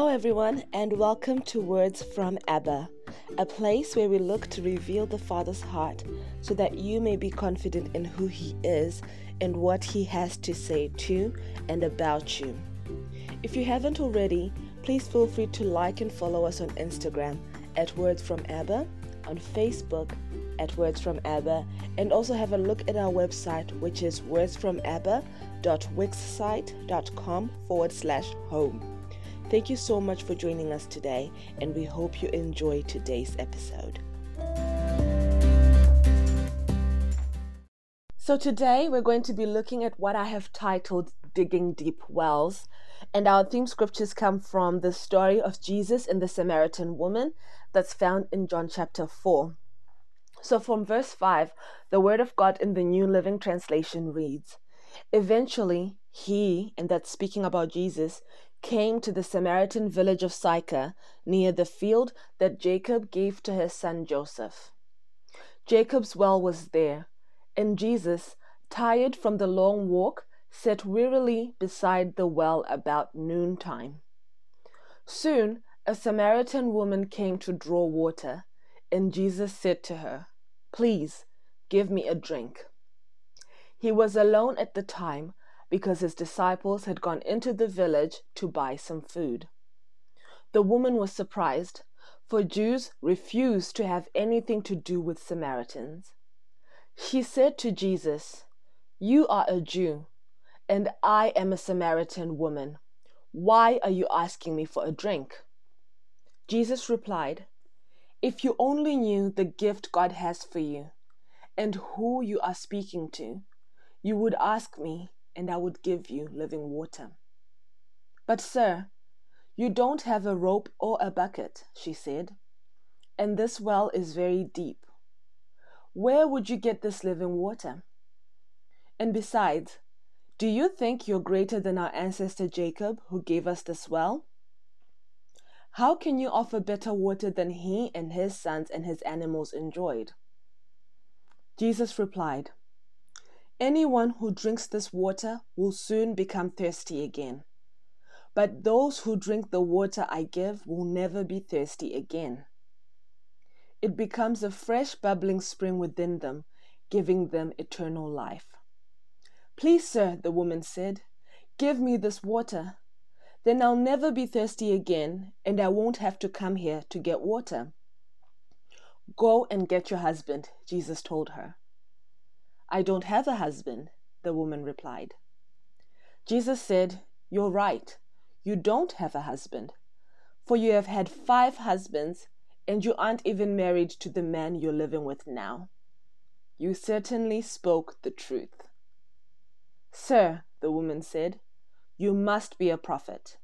Hello everyone, and welcome to Words from Abba, a place where we look to reveal the Father's heart so that you may be confident in who He is and what He has to say to and about you. If you haven't already, please feel free to like and follow us on Instagram at Words from Abba, on Facebook at Words from Abba, and also have a look at our website, which is wordsfromabba.wixsite.com/home. Thank you so much for joining us today, and we hope you enjoy today's episode. So today we're going to be looking at what I have titled Digging Deep Wells, and our theme scriptures come from the story of Jesus and the Samaritan woman that's found in John chapter 4. So from verse 5, the Word of God in the New Living Translation reads, "Eventually he," and that's speaking about Jesus, "came to the Samaritan village of Sychar, near the field that Jacob gave to his son Joseph. Jacob's well was there, and Jesus, tired from the long walk, sat wearily beside the well about noontime. Soon a Samaritan woman came to draw water, and Jesus said to her, 'Please, give me a drink.' He was alone at the time, because his disciples had gone into the village to buy some food. The woman was surprised, for Jews refused to have anything to do with Samaritans. She said to Jesus, 'You are a Jew, and I am a Samaritan woman. Why are you asking me for a drink?' Jesus replied, 'If you only knew the gift God has for you, and who you are speaking to, you would ask me, and I would give you living water.' 'But sir, you don't have a rope or a bucket,' she said, 'and this well is very deep. Where would you get this living water? And besides, do you think you're greater than our ancestor Jacob, who gave us this well? How can you offer better water than he and his sons and his animals enjoyed?' Jesus replied, 'Anyone who drinks this water will soon become thirsty again. But those who drink the water I give will never be thirsty again. It becomes a fresh bubbling spring within them, giving them eternal life.' 'Please, sir,' the woman said, 'give me this water. Then I'll never be thirsty again, and I won't have to come here to get water.' 'Go and get your husband,' Jesus told her. 'I don't have a husband,' the woman replied. Jesus said, 'You're right, you don't have a husband, for you have had 5 husbands, and you aren't even married to the man you're living with now. You certainly spoke the truth.' 'Sir,' the woman said, 'you must be a prophet.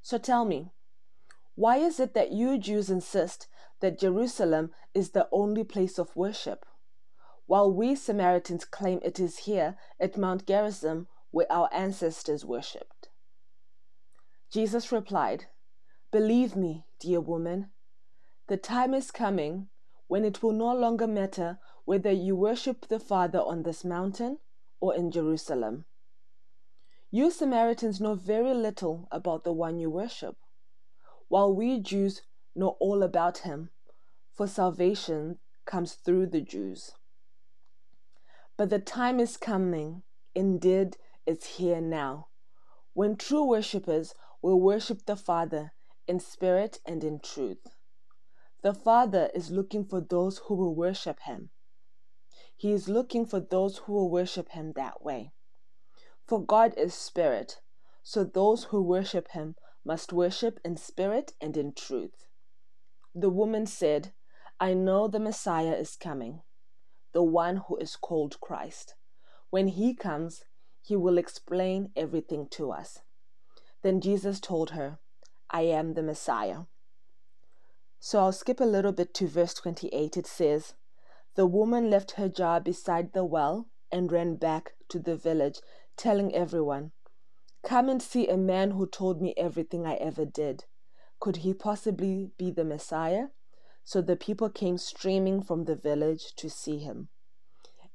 So tell me, why is it that you Jews insist that Jerusalem is the only place of worship, while we Samaritans claim it is here at Mount Gerizim where our ancestors worshipped?' Jesus replied, 'Believe me, dear woman, the time is coming when it will no longer matter whether you worship the Father on this mountain or in Jerusalem. You Samaritans know very little about the one you worship, while we Jews know all about him, for salvation comes through the Jews. But the time is coming, indeed it's here now, when true worshippers will worship the Father in spirit and in truth. The Father is looking for those who will worship him. He is looking for those who will worship him that way. For God is spirit, so those who worship him must worship in spirit and in truth.' The woman said, 'I know the Messiah is coming, the one who is called Christ. When he comes, he will explain everything to us.' Then Jesus told her, 'I am the Messiah.'" So I'll skip a little bit to verse 28. It says, "The woman left her jar beside the well and ran back to the village, telling everyone, 'Come and see a man who told me everything I ever did. Could he possibly be the Messiah?' So the people came streaming from the village to see him."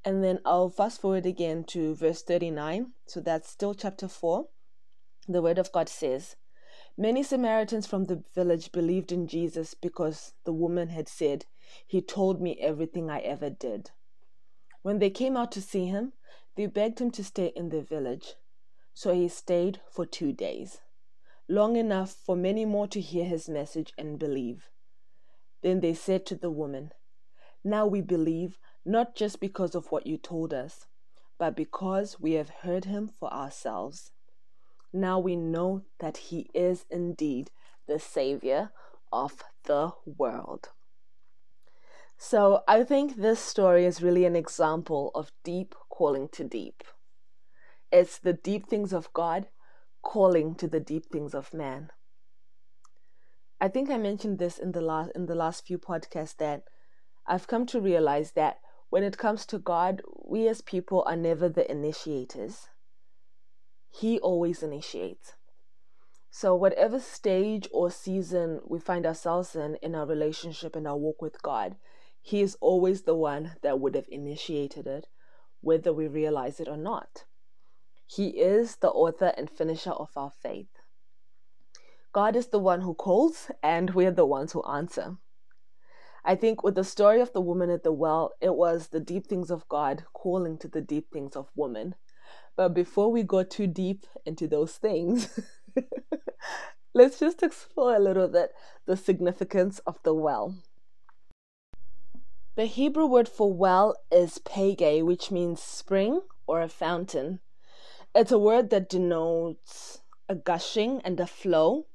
And then I'll fast forward again to verse 39. So that's still chapter 4. The Word of God says, Many Samaritans from the village believed in Jesus because the woman had said, "He told me everything I ever did." When they came out to see him, they begged him to stay in their village. So he stayed for 2 days, long enough for many more to hear his message and believe. Then they said to the woman, "Now we believe, not just because of what you told us, but because we have heard him for ourselves. Now we know that he is indeed the Savior of the world." So I think this story is really an example of deep calling to deep. It's the deep things of God calling to the deep things of man. I think I mentioned this in the last few podcasts that I've come to realize that when it comes to God, we as people are never the initiators. He always initiates. So whatever stage or season we find ourselves in our relationship and our walk with God, he is always the one that would have initiated it, whether we realize it or not. He is the author and finisher of our faith. God is the one who calls, and we are the ones who answer. I think with the story of the woman at the well, it was the deep things of God calling to the deep things of woman. But before we go too deep into those things, let's just explore a little bit the significance of the well. The Hebrew word for well is pege, which means spring or a fountain. It's a word that denotes a gushing and a flow.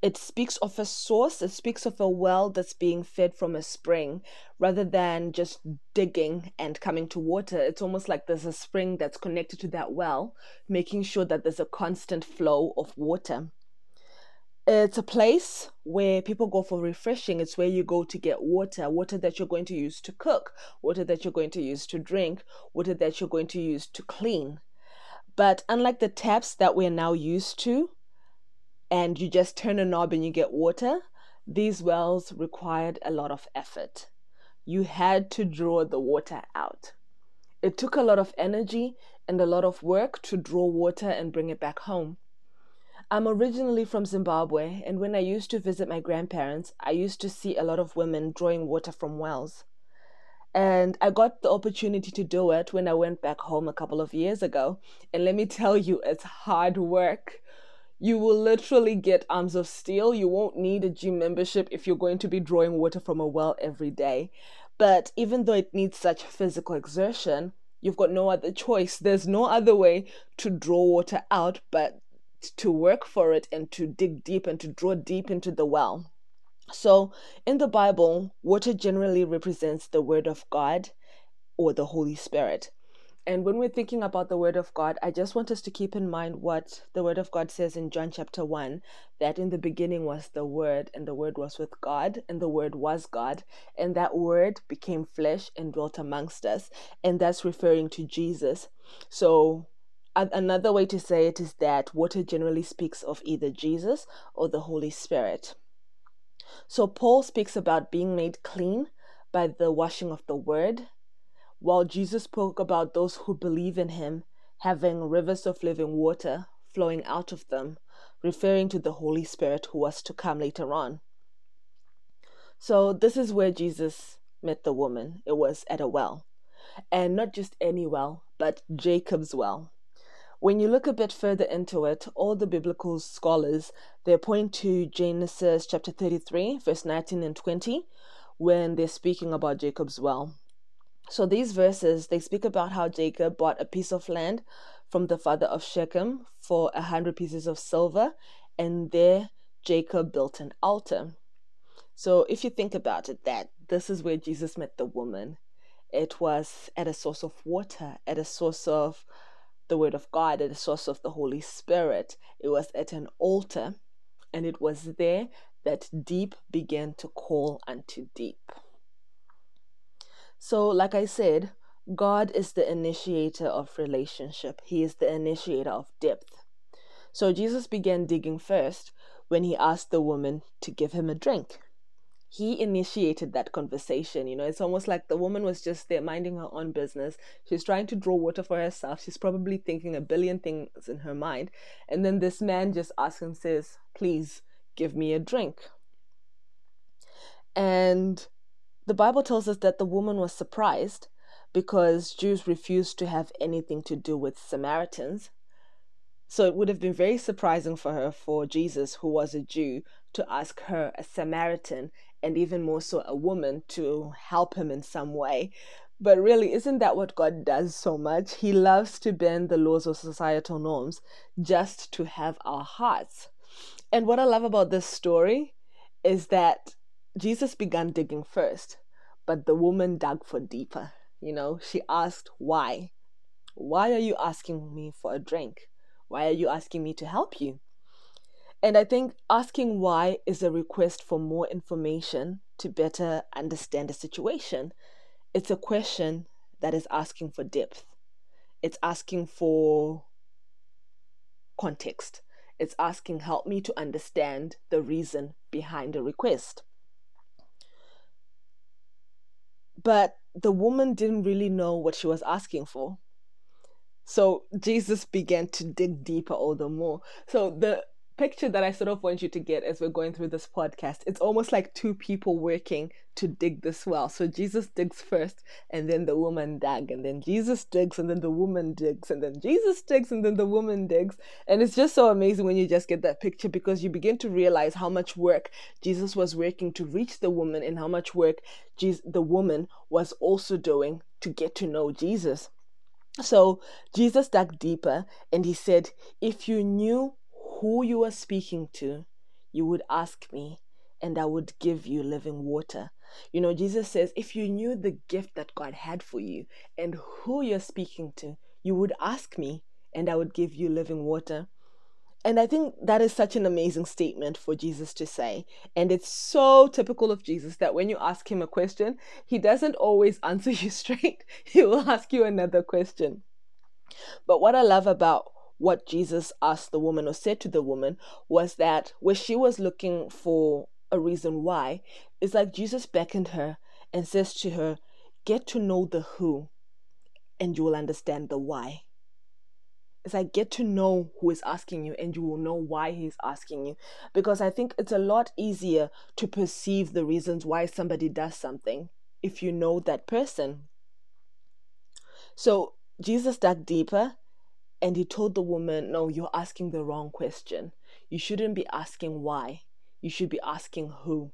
It speaks of a source, it speaks of a well that's being fed from a spring rather than just digging and coming to water. It's almost like there's a spring that's connected to that well, making sure that there's a constant flow of water. It's a place where people go for refreshing. It's where you go to get water, water that you're going to use to cook, water that you're going to use to drink, water that you're going to use to clean. But unlike the taps that we're now used to, and you just turn a knob and you get water, these wells required a lot of effort. You had to draw the water out. It took a lot of energy and a lot of work to draw water and bring it back home. I'm originally from Zimbabwe, and when I used to visit my grandparents, I used to see a lot of women drawing water from wells. And I got the opportunity to do it when I went back home a couple of years ago. And let me tell you, it's hard work. You will literally get arms of steel. You won't need a gym membership if you're going to be drawing water from a well every day. But even though it needs such physical exertion, you've got no other choice. There's no other way to draw water out but to work for it and to dig deep and to draw deep into the well. So in the Bible, water generally represents the Word of God or the Holy Spirit. And when we're thinking about the Word of God, I just want us to keep in mind what the Word of God says in John chapter 1, that in the beginning was the Word, and the Word was with God, and the Word was God, and that Word became flesh and dwelt amongst us, and that's referring to Jesus. So another way to say it is that water generally speaks of either Jesus or the Holy Spirit. So Paul speaks about being made clean by the washing of the Word, while Jesus spoke about those who believe in him having rivers of living water flowing out of them, referring to the Holy Spirit who was to come later on. So this is where Jesus met the woman. It was at a well, and not just any well, but Jacob's well. When you look a bit further into it, all the biblical scholars, they point to Genesis chapter 33, verse 19 and 20, when they're speaking about Jacob's well. So these verses, they speak about how Jacob bought a piece of land from the father of Shechem for 100 pieces of silver, and there Jacob built an altar. So if you think about it, that this is where Jesus met the woman. It was at a source of water, at a source of the Word of God, at a source of the Holy Spirit. It was at an altar, and it was there that deep began to call unto deep. So, like I said, God is the initiator of relationship. He is the initiator of depth. So Jesus began digging first when he asked the woman to give him a drink. he initiated that conversation. You know, it's almost like the woman was just there minding her own business. She's trying to draw water for herself. She's probably thinking a billion things in her mind. And then this man just asks and says, please give me a drink. And the Bible tells us that the woman was surprised because Jews refused to have anything to do with Samaritans. So it would have been very surprising for her for Jesus, who was a Jew, to ask her, a Samaritan, and even more so a woman, to help him in some way. But really, isn't that what God does so much? He loves to bend the laws of societal norms just to have our hearts. And what I love about this story is that Jesus began digging first, but the woman dug for deeper. You know, she asked, why? Why are you asking me for a drink? Why are you asking me to help you? And I think asking why is a request for more information to better understand the situation. It's a question that is asking for depth. It's asking for context. It's asking, help me to understand the reason behind the request. But the woman didn't really know what she was asking for. So Jesus began to dig deeper all the more. So the picture that I sort of want you to get as we're going through this podcast, it's almost like two people working to dig this well. So Jesus digs first, and then the woman dug, and then Jesus digs, and then the woman digs, and then Jesus digs, and then the woman digs. And it's just so amazing when you just get that picture, because you begin to realize how much work Jesus was working to reach the woman, and how much work the woman was also doing to get to know Jesus. So Jesus dug deeper, and he said, if you knew who you are speaking to, you would ask me, and I would give you living water. You know, Jesus says, if you knew the gift that God had for you and who you're speaking to, you would ask me, and I would give you living water. And I think that is such an amazing statement for Jesus to say. And it's so typical of Jesus that when you ask him a question, he doesn't always answer you straight. He will ask you another question. But what I love about what Jesus asked the woman, or said to the woman, was that where she was looking for a reason why, it's like Jesus beckoned her and says to her, get to know the who, and you will understand the why. It's like, get to know who is asking you, and you will know why he's asking you. Because I think it's a lot easier to perceive the reasons why somebody does something if you know that person. So Jesus dug deeper, and he told the woman, no, you're asking the wrong question. You shouldn't be asking why. You should be asking who.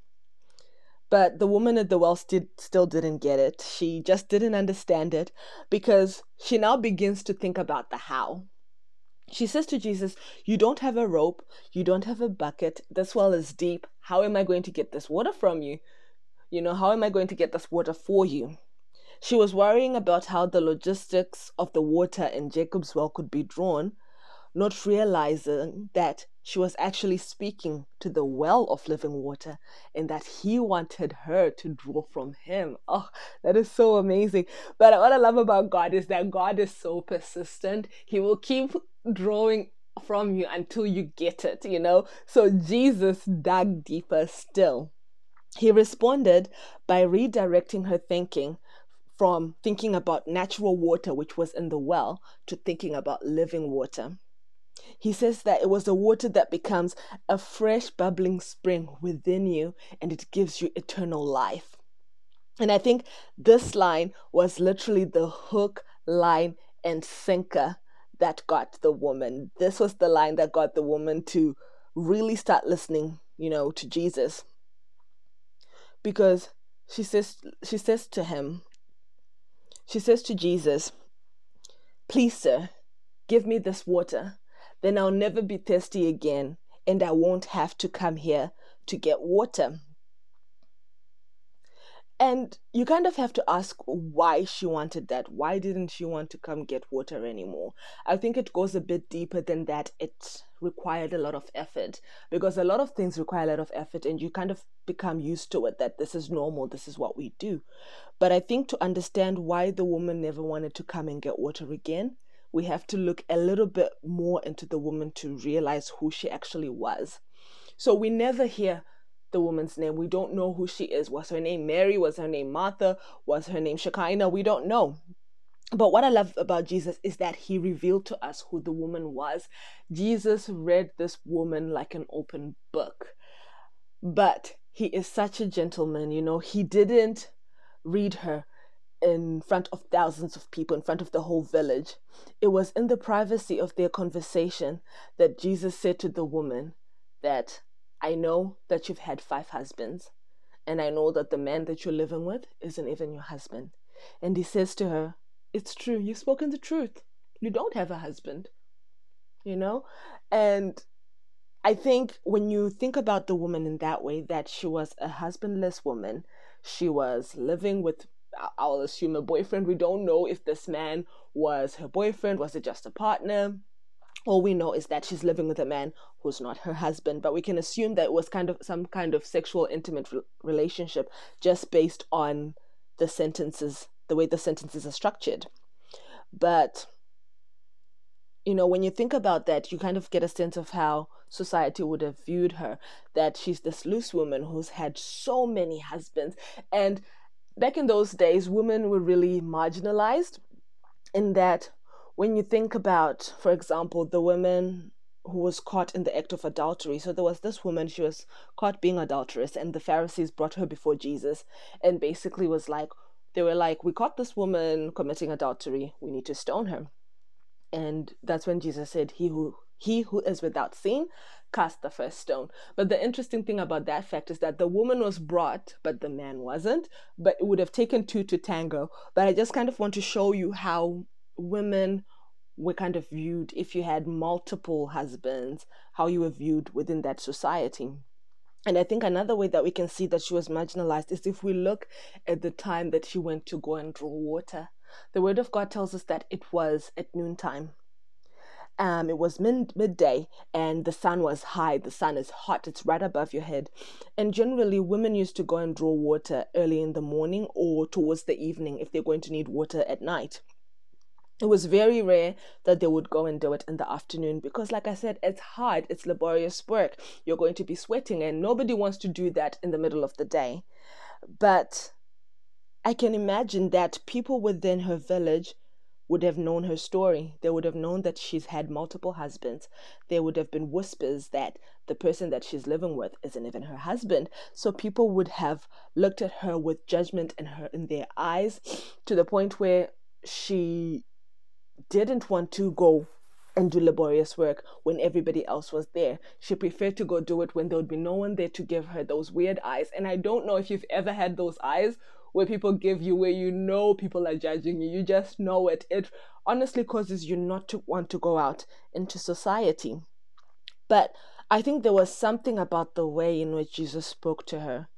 But the woman at the well still didn't get it. She just didn't understand it, because she now begins to think about the how. She says to Jesus, you don't have a rope. You don't have a bucket. This well is deep. How am I going to get this water from you? You know, how am I going to get this water for you? She was worrying about how the logistics of the water in Jacob's well could be drawn, not realizing that she was actually speaking to the well of living water, and that he wanted her to draw from him. Oh, that is so amazing. But what I love about God is that God is so persistent. He will keep drawing from you until you get it, you know. So Jesus dug deeper still. He responded by redirecting her thinking from thinking about natural water, which was in the well, to thinking about living water. He says that it was the water that becomes a fresh bubbling spring within you, and it gives you eternal life. And I think this line was literally the hook, line, and sinker that got the woman. This was the line that got the woman to really start listening, you know, to Jesus. Because she says to Jesus, please, sir, give me this water. Then I'll never be thirsty again, and I won't have to come here to get water. And you kind of have to ask why she wanted that. Why didn't she want to come get water anymore? I think it goes a bit deeper than that. It required a lot of effort, because a lot of things require a lot of effort, and you kind of become used to it, that this is normal, this is what we do. But I think to understand why the woman never wanted to come and get water again, we have to look a little bit more into the woman to realize who she actually was. So we never hear the woman's name. We don't know who she is. Was her name Mary? Was her name Martha? Was her name Shekinah? We don't know. But what I love about Jesus is that he revealed to us who the woman was. Jesus read this woman like an open book. But he is such a gentleman, you know. He didn't read her in front of thousands of people, in front of the whole village. It was in the privacy of their conversation that Jesus said to the woman that, I know that you've had 5 husbands, and I know that the man that you're living with isn't even your husband. And he says to her, it's true, you've spoken the truth. You don't have a husband, you know? And I think when you think about the woman in that way, that she was a husbandless woman, she was living with, I'll assume, a boyfriend. We don't know if this man was her boyfriend, was it just a partner? All we know is that she's living with a man who's not her husband, but we can assume that it was kind of some kind of sexual intimate relationship just based on the sentences, the way the sentences are structured. But, you know, when you think about that, you kind of get a sense of how society would have viewed her, that she's this loose woman who's had so many husbands. And back in those days, women were really marginalized in that when you think about, for example, the woman who was caught in the act of adultery. So there was this woman, she was caught being adulterous, and the Pharisees brought her before Jesus and basically was like, they were like, we caught this woman committing adultery, we need to stone her. And that's when Jesus said, he who is without sin, cast the first stone. But the interesting thing about that fact is that the woman was brought, but the man wasn't. But it would have taken 2 to tango. But I just kind of want to show you how women were kind of viewed if you had multiple husbands, how you were viewed within that society. And I think another way that we can see that she was marginalized is if we look at the time that she went to go and draw water. The word of God tells us that it was at noontime. It was midday, and the sun was high. The sun is hot. It's right above your head. And generally, women used to go and draw water early in the morning or towards the evening if they're going to need water at night. It was very rare that they would go and do it in the afternoon because, like I said, it's hard. It's laborious work. You're going to be sweating, and nobody wants to do that in the middle of the day. But I can imagine that people within her village would have known her story. They would have known that she's had multiple husbands. There would have been whispers that the person that she's living with isn't even her husband. So people would have looked at her with judgment in their eyes, to the point where she didn't want to go and do laborious work when everybody else was there. She preferred to go do it when there would be no one there to give her those weird eyes. And I don't know if you've ever had those eyes where people give you, where you know people are judging you, you just know it. It honestly causes you not to want to go out into society. But I think there was something about the way in which Jesus spoke to her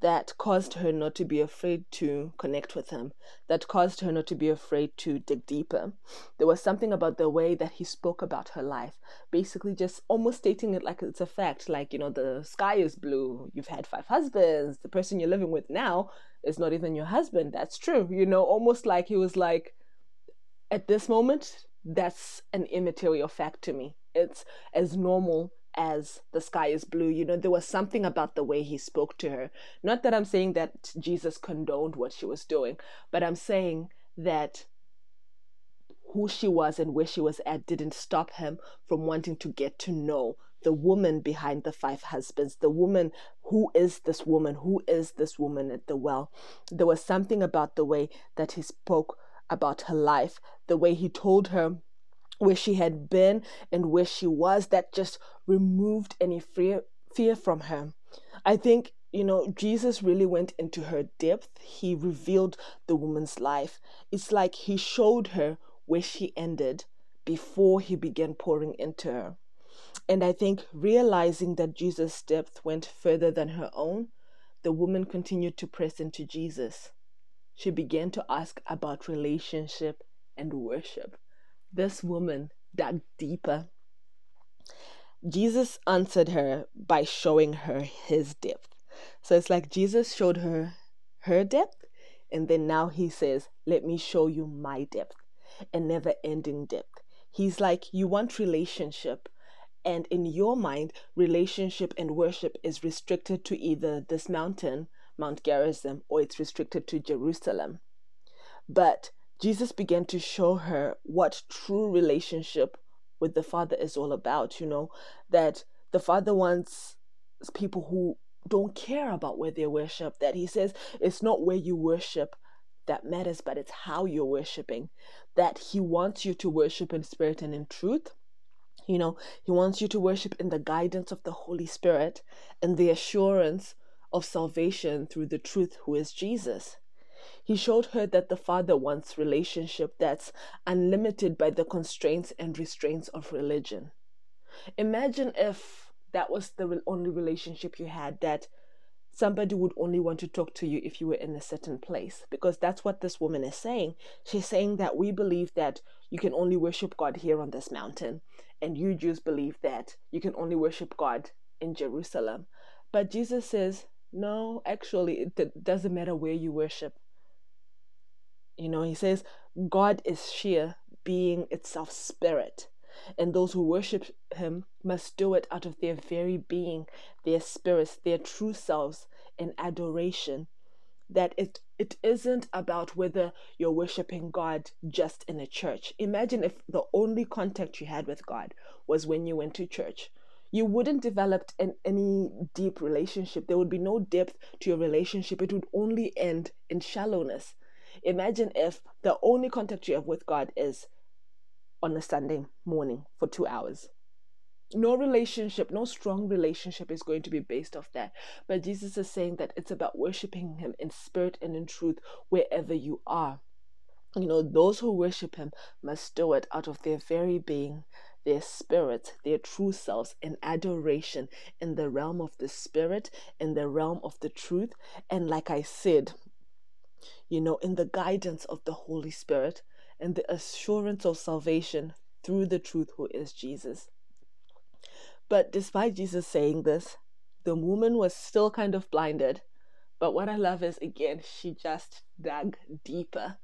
that caused her not to be afraid to connect with him, that caused her not to be afraid to dig deeper. There was something about the way that he spoke about her life, basically just almost stating it like it's a fact, like, you know, the sky is blue, you've had 5 husbands, the person you're living with now, it's not even your husband. That's true. You know, almost like he was like, at this moment, that's an immaterial fact to me. It's as normal as the sky is blue. You know, there was something about the way he spoke to her. Not that I'm saying that Jesus condoned what she was doing, but I'm saying that who she was and where she was at didn't stop him from wanting to get to know the woman behind the 5 husbands, the woman, who is this woman at the well. There was something about the way that he spoke about her life, the way he told her where she had been and where she was, that just removed any fear from her. I think, you know, Jesus really went into her depth. He revealed the woman's life. It's like he showed her where she ended before he began pouring into her. And I think realizing that Jesus' depth went further than her own, the woman continued to press into Jesus. She began to ask about relationship and worship. This woman dug deeper. Jesus answered her by showing her his depth. So it's like Jesus showed her her depth, and then now he says, let me show you my depth, a never-ending depth. He's like, you want relationship, and in your mind, relationship and worship is restricted to either this mountain, Mount Gerizim, or it's restricted to Jerusalem. But Jesus began to show her what true relationship with the Father is all about, you know, that the Father wants people who don't care about where they worship, that he says it's not where you worship that matters, but it's how you're worshiping, that he wants you to worship in spirit and in truth. You know, he wants you to worship in the guidance of the Holy Spirit and the assurance of salvation through the truth, who is Jesus. He showed her that the Father wants relationship that's unlimited by the constraints and restraints of religion. Imagine if that was the only relationship you had, that somebody would only want to talk to you if you were in a certain place, because that's what this woman is saying. She's saying that we believe that you can only worship God here on this mountain, and you Jews believe that you can only worship God in Jerusalem. But Jesus says, no, actually, it doesn't matter where you worship. You know, he says, God is sheer being itself spirit, and those who worship him must do it out of their very being, their spirits, their true selves, in adoration. That it isn't about whether you're worshiping God just in a church. Imagine if the only contact you had with God was when you went to church. You wouldn't develop any deep relationship. There would be no depth to your relationship. It would only end in shallowness. Imagine if the only contact you have with God is on a Sunday morning for 2 hours. No relationship, no strong relationship is going to be based off that. But Jesus is saying that it's about worshiping him in spirit and in truth wherever you are. You know, those who worship him must do it out of their very being, their spirit, their true selves, in adoration, in the realm of the spirit, in the realm of the truth. And like I said, you know, in the guidance of the Holy Spirit and the assurance of salvation through the truth, who is Jesus. But despite Jesus saying this, the woman was still kind of blinded. But what I love is, again, she just dug deeper.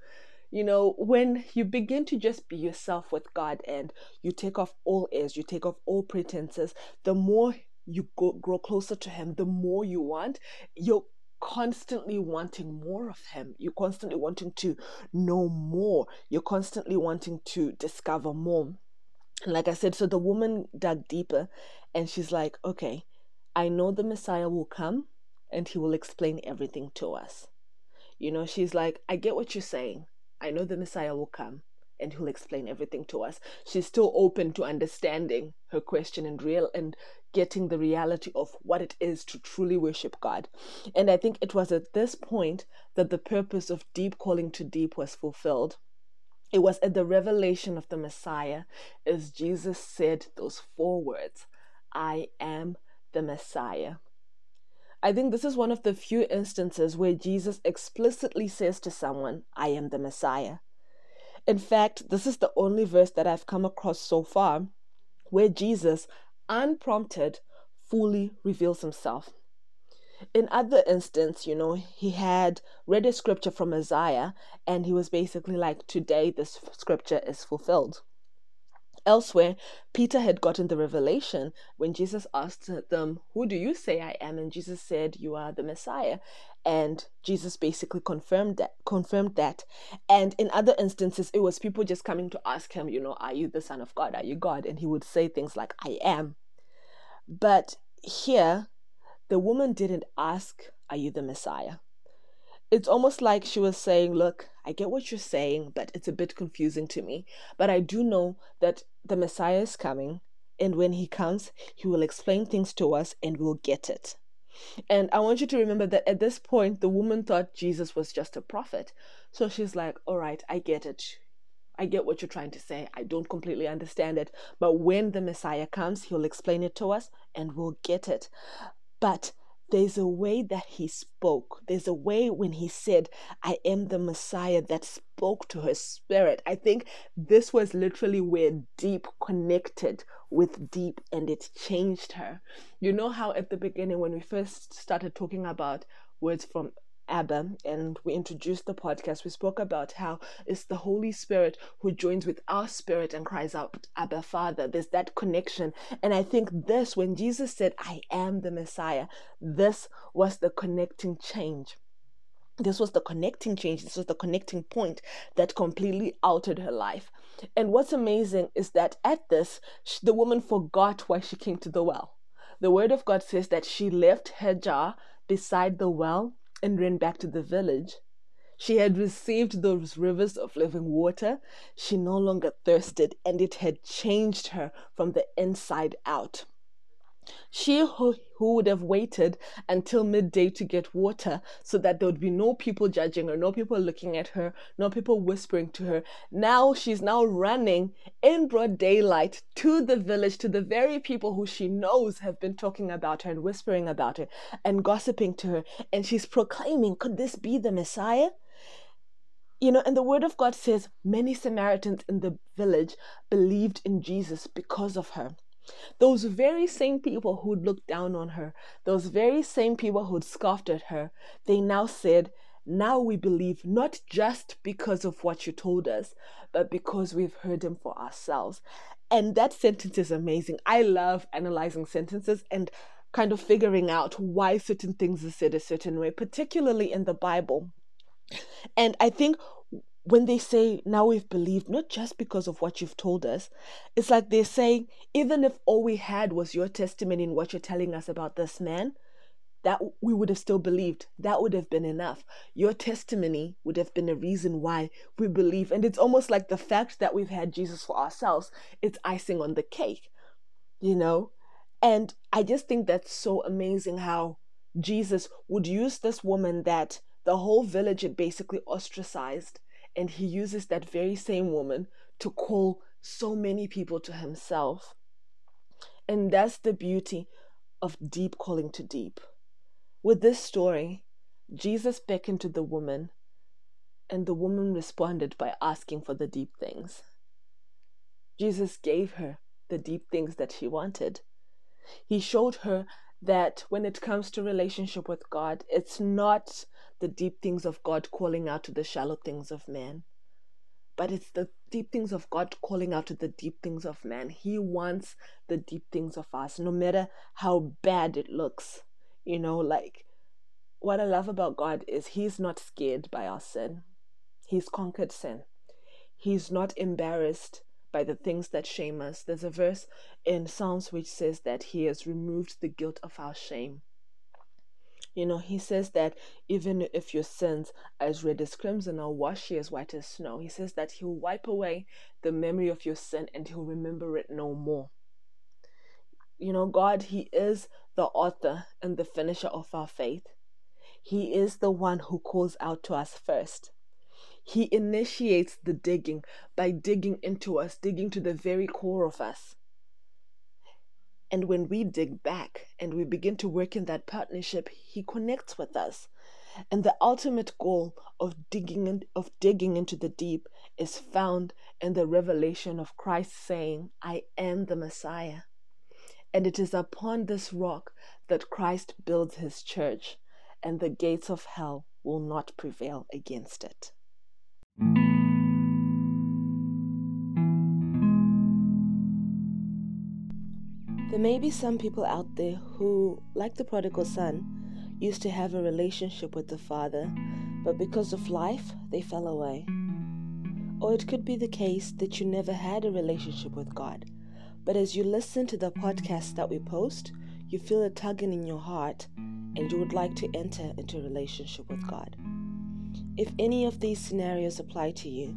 You know, when you begin to just be yourself with God and you take off all airs, you take off all pretenses, the more you grow closer to him, the more you want, you're constantly wanting more of him. You're constantly wanting to know more. You're constantly wanting to discover more. And like I said, so the woman dug deeper and she's like, okay, I know the Messiah will come and he will explain everything to us. You know, she's like, I get what you're saying. I know the Messiah will come and he'll explain everything to us. She's still open to understanding her question and getting the reality of what it is to truly worship God. And I think it was at this point that the purpose of deep calling to deep was fulfilled. It was at the revelation of the Messiah as Jesus said those 4 words, I am the Messiah. I think this is one of the few instances where Jesus explicitly says to someone, I am the Messiah. In fact, this is the only verse that I've come across so far where Jesus, unprompted, fully reveals himself. In other instance, you know, he had read a scripture from Isaiah and he was basically like, today this scripture is fulfilled. Elsewhere, Peter had gotten the revelation when Jesus asked them, who do you say I am? And Jesus said, you are the Messiah. And Jesus basically confirmed that. And in other instances, it was people just coming to ask him, you know, are you the Son of God? Are you God? And he would say things like, I am. But here, the woman didn't ask, are you the Messiah? It's almost like she was saying, look, I get what you're saying, but it's a bit confusing to me. But I do know that the Messiah is coming, and when he comes, he will explain things to us and we'll get it. And I want you to remember that at this point, the woman thought Jesus was just a prophet. So she's like, all right, I get it. I get what you're trying to say. I don't completely understand it. But when the Messiah comes, he'll explain it to us and we'll get it. But there's a way that he spoke. There's a way when he said, I am the Messiah, that spoke to her spirit. I think this was literally where deep connected with deep and it changed her. You know how at the beginning when we first started talking about words from Abba, and we introduced the podcast, we spoke about how it's the Holy Spirit who joins with our spirit and cries out, Abba, Father. There's that connection. And I think this, when Jesus said, I am the Messiah, this was the connecting change. This was the connecting change. This was the connecting point that completely altered her life. And what's amazing is that at this, the woman forgot why she came to the well. The Word of God says that she left her jar beside the well and ran back to the village. She had received those rivers of living water. She no longer thirsted, and it had changed her from the inside out. She who would have waited until midday to get water so that there would be no people judging her, no people looking at her, no people whispering to her. Now she's now running in broad daylight to the village, to the very people who she knows have been talking about her and whispering about her and gossiping to her. And she's proclaiming, could this be the Messiah? You know, and the Word of God says many Samaritans in the village believed in Jesus because of her. Those very same people who'd looked down on her, those very same people who'd scoffed at her, they now said, now we believe not just because of what you told us, but because we've heard him for ourselves. And that sentence is amazing. I love analyzing sentences and kind of figuring out why certain things are said a certain way, particularly in the Bible. And I think when they say, now we've believed, not just because of what you've told us, it's like they're saying, even if all we had was your testimony and what you're telling us about this man, that we would have still believed. That would have been enough. Your testimony would have been a reason why we believe. And it's almost like the fact that we've had Jesus for ourselves, it's icing on the cake, you know? And I just think that's so amazing how Jesus would use this woman that the whole village had basically ostracized. And he uses that very same woman to call so many people to himself. And that's the beauty of deep calling to deep. With this story, Jesus beckoned to the woman, and the woman responded by asking for the deep things. Jesus gave her the deep things that she wanted. He showed her that when it comes to relationship with God, it's not the deep things of God calling out to the shallow things of man, but it's the deep things of God calling out to the deep things of man. He wants the deep things of us, no matter how bad it looks. You know, like, what I love about God is he's not scared by our sin. He's conquered sin. He's not embarrassed by the things that shame us. There's a verse in Psalms which says that he has removed the guilt of our shame. You know, he says that even if your sins are as red as crimson or wash you as white as snow, he says that he'll wipe away the memory of your sin and he'll remember it no more. You know, God, he is the author and the finisher of our faith. He is the one who calls out to us first. He initiates the digging by digging into us, digging to the very core of us. And when we dig back and we begin to work in that partnership, he connects with us. And the ultimate goal of digging into the deep is found in the revelation of Christ saying, I am the Messiah. And it is upon this rock that Christ builds his church, and the gates of hell will not prevail against it. There may be some people out there who, like the prodigal son, used to have a relationship with the father, but because of life, they fell away. Or it could be the case that you never had a relationship with God, but as you listen to the podcasts that we post, you feel a tugging in your heart and you would like to enter into a relationship with God. If any of these scenarios apply to you,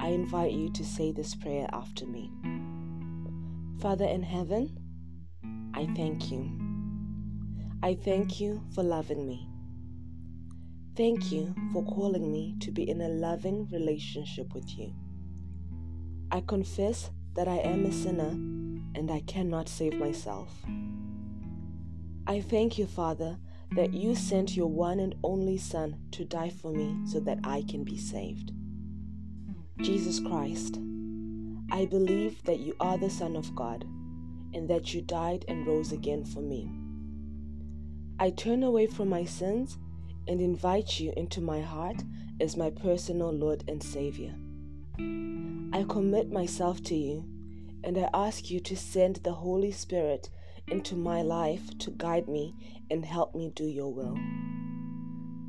I invite you to say this prayer after me. Father in heaven, I thank you. I thank you for loving me. Thank you for calling me to be in a loving relationship with you. I confess that I am a sinner and I cannot save myself. I thank you, Father, that you sent your one and only Son to die for me so that I can be saved. Jesus Christ, I believe that you are the Son of God, and that you died and rose again for me. I turn away from my sins and invite you into my heart as my personal Lord and Savior. I commit myself to you, and I ask you to send the Holy Spirit into my life to guide me and help me do your will.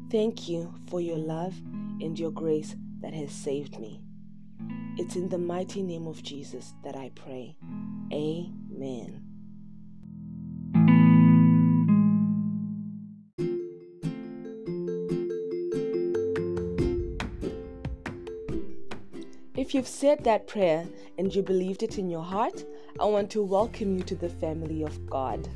Thank you for your love and your grace that has saved me. It's in the mighty name of Jesus that I pray. Amen. If you've said that prayer and you believed it in your heart, I want to welcome you to the family of God.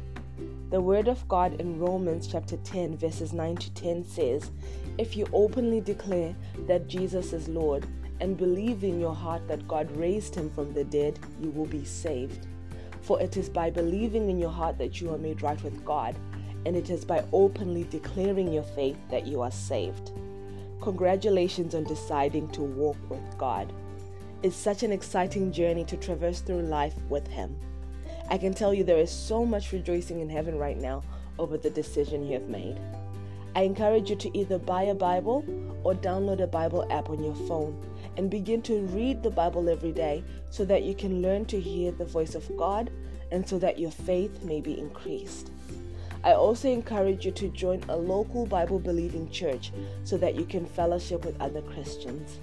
The Word of God in Romans chapter 10 verses 9 to 10 says, "If you openly declare that Jesus is Lord and believe in your heart that God raised him from the dead, you will be saved. For it is by believing in your heart that you are made right with God, and it is by openly declaring your faith that you are saved." Congratulations on deciding to walk with God. It's such an exciting journey to traverse through life with Him. I can tell you there is so much rejoicing in heaven right now over the decision you have made. I encourage you to either buy a Bible or download a Bible app on your phone and begin to read the Bible every day so that you can learn to hear the voice of God and so that your faith may be increased. I also encourage you to join a local Bible-believing church so that you can fellowship with other Christians.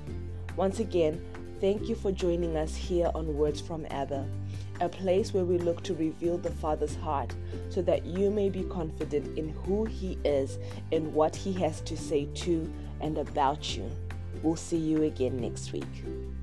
Once again, thank you for joining us here on Words from Abba, a place where we look to reveal the Father's heart so that you may be confident in who He is and what He has to say to and about you. We'll see you again next week.